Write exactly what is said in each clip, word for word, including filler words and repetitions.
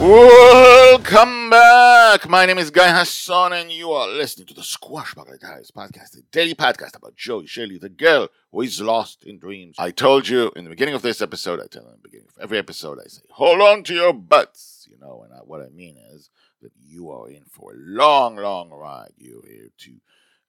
Welcome back. My name is Guy Hasson, and you are listening to the Swashbuckler Guys Podcast, a daily podcast about Joy Shelley, the girl who is lost in dreams. I told you in the beginning of this episode, I tell you in the beginning of every episode, I say, hold on to your butts, you know, and I, what I mean is that you are in for a long, long ride. You're here to,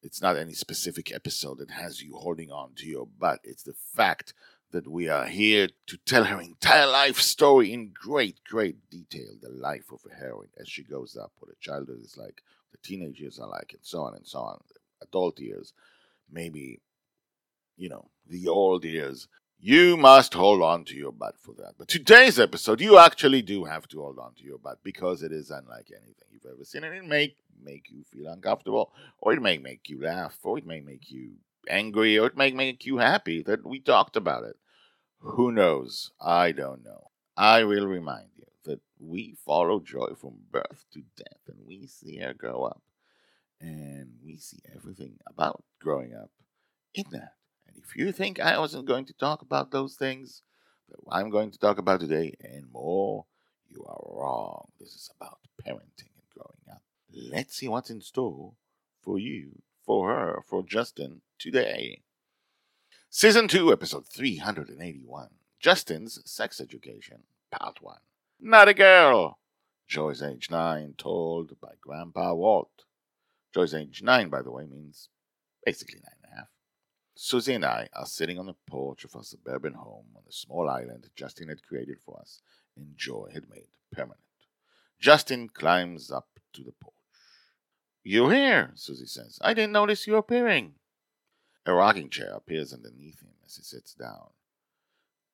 it's not any specific episode that has you holding on to your butt. It's the fact that we are here to tell her entire life story in great, great detail, the life of a heroine as she goes up, what a childhood is like, the teenage years are like, and so on and so on, the adult years, maybe, you know, the old years. You must hold on to your butt for that. But today's episode, you actually do have to hold on to your butt because it is unlike anything you've ever seen, and it may make you feel uncomfortable, or it may make you laugh, or it may make you angry, or it may make you happy that we talked about it. Who knows? I don't know. I will remind you that we follow Joy from birth to death, and we see her grow up, and we see everything about growing up in that. And if you think I wasn't going to talk about those things that I'm going to talk about today and more, you are wrong. This is about parenting and growing up. Let's see what's in store for you, for her, for Justin today. Season two, episode three hundred eighty-one. Justin's Sex Education, Part one. Not a girl. Joy's age nine, told by Grandpa Walt. Joy's age nine, by the way, means basically nine and a half. Susie and I are sitting on the porch of our suburban home on the small island Justin had created for us and Joy had made permanent. Justin climbs up to the porch. "You're here," Susie says. "I didn't notice you appearing." A rocking chair appears underneath him as he sits down.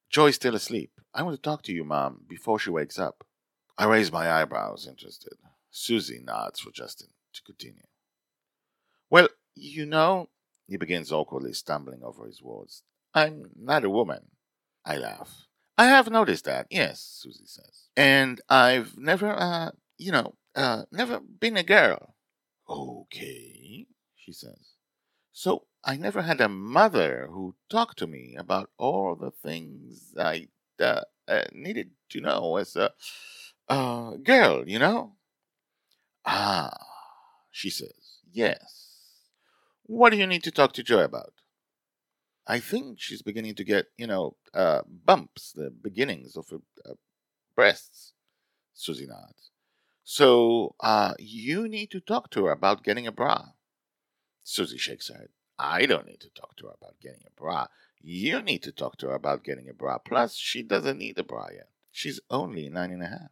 "Joy's still asleep. I want to talk to you, Mom, before she wakes up." I raise my eyebrows, interested. Susie nods for Justin to continue. "Well, you know," he begins awkwardly, stumbling over his words, "I'm not a woman." I laugh. "I have noticed that, yes," Susie says. "And I've never, uh, you know, uh, never been a girl." "Okay," she says. "So I never had a mother who talked to me about all the things I uh, uh, needed to know as a uh, girl, you know?" "Ah," she says, "yes. What do you need to talk to Joy about?" "I think she's beginning to get, you know, uh, bumps, the beginnings of her uh, breasts," Susie nods. "So uh, you need to talk to her about getting a bra." Susie shakes her head. "I don't need to talk to her about getting a bra. You need to talk to her about getting a bra. Plus, she doesn't need a bra yet. She's only nine and a half."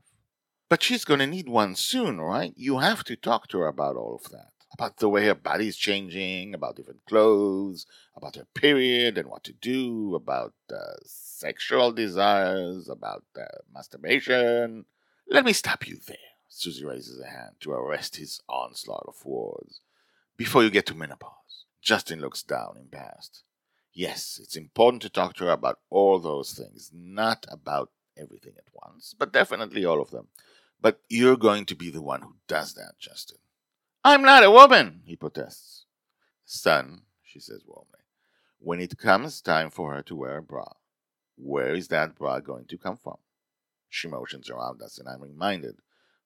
"But she's going to need one soon, right? You have to talk to her about all of that. About the way her body's changing, about different clothes, about her period and what to do, about uh, sexual desires, about uh, masturbation." "Let me stop you there," Susie raises a hand to arrest his onslaught of words. "Before you get to menopause." Justin looks down, embarrassed. "Yes, it's important to talk to her about all those things. Not about everything at once, but definitely all of them. But you're going to be the one who does that, Justin." "I'm not a woman," he protests. "Son," she says warmly, "when it comes time for her to wear a bra, where is that bra going to come from?" She motions around us, and I'm reminded,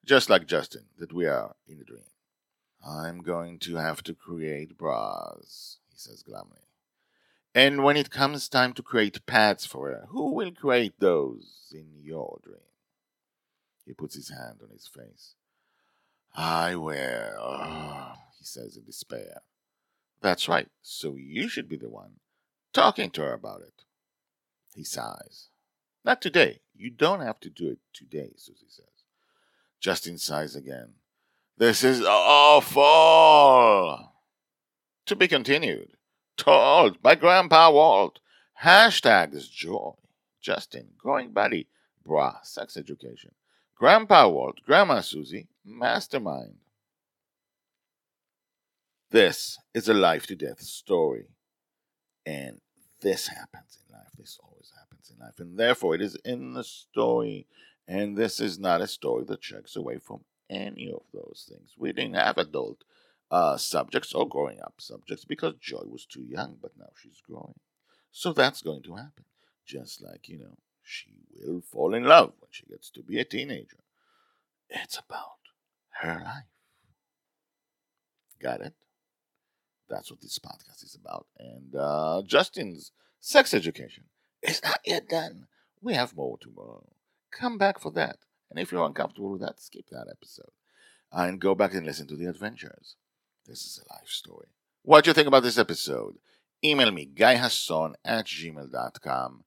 just like Justin, that we are in a dream. "I'm going to have to create bras," he says glumly. "And when it comes time to create pads for her, who will create those in your dream?" He puts his hand on his face. "I will," he says in despair. "That's right. So you should be the one talking to her about it." He sighs. "Not today. You don't have to do it today," Susie says. Justin sighs again. "This is awful!" To be continued. Told by Grandpa Walt. Hashtags Joy, Justin, Growing Buddy, Bra, Sex Education, Grandpa Walt, Grandma Susie, Mastermind. This is a life-to-death story. And this happens in life. This always happens in life. And therefore, it is in the story. And this is not a story that shrinks away from any of those things. We didn't have adult uh, subjects or growing-up subjects because Joy was too young, but now she's growing. So that's going to happen. Just like, you know, she will fall in love when she gets to be a teenager. It's about her life. Got it? That's what this podcast is about. And uh, Justin's sex education is not yet done. We have more tomorrow. Come back for that. And if you're uncomfortable with that, skip that episode. Uh, and go back and listen to the adventures. This is a life story. What do you think about this episode? Email me, guyhasson at gmail dot com.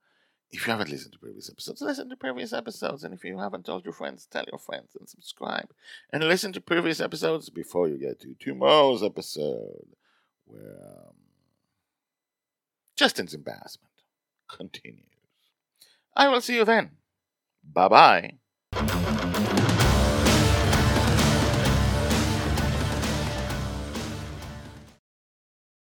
If you haven't listened to previous episodes, listen to previous episodes. And if you haven't told your friends, tell your friends and subscribe. And listen to previous episodes before you get to tomorrow's episode. Where um, Justin's embarrassment continues. I will see you then. Bye-bye.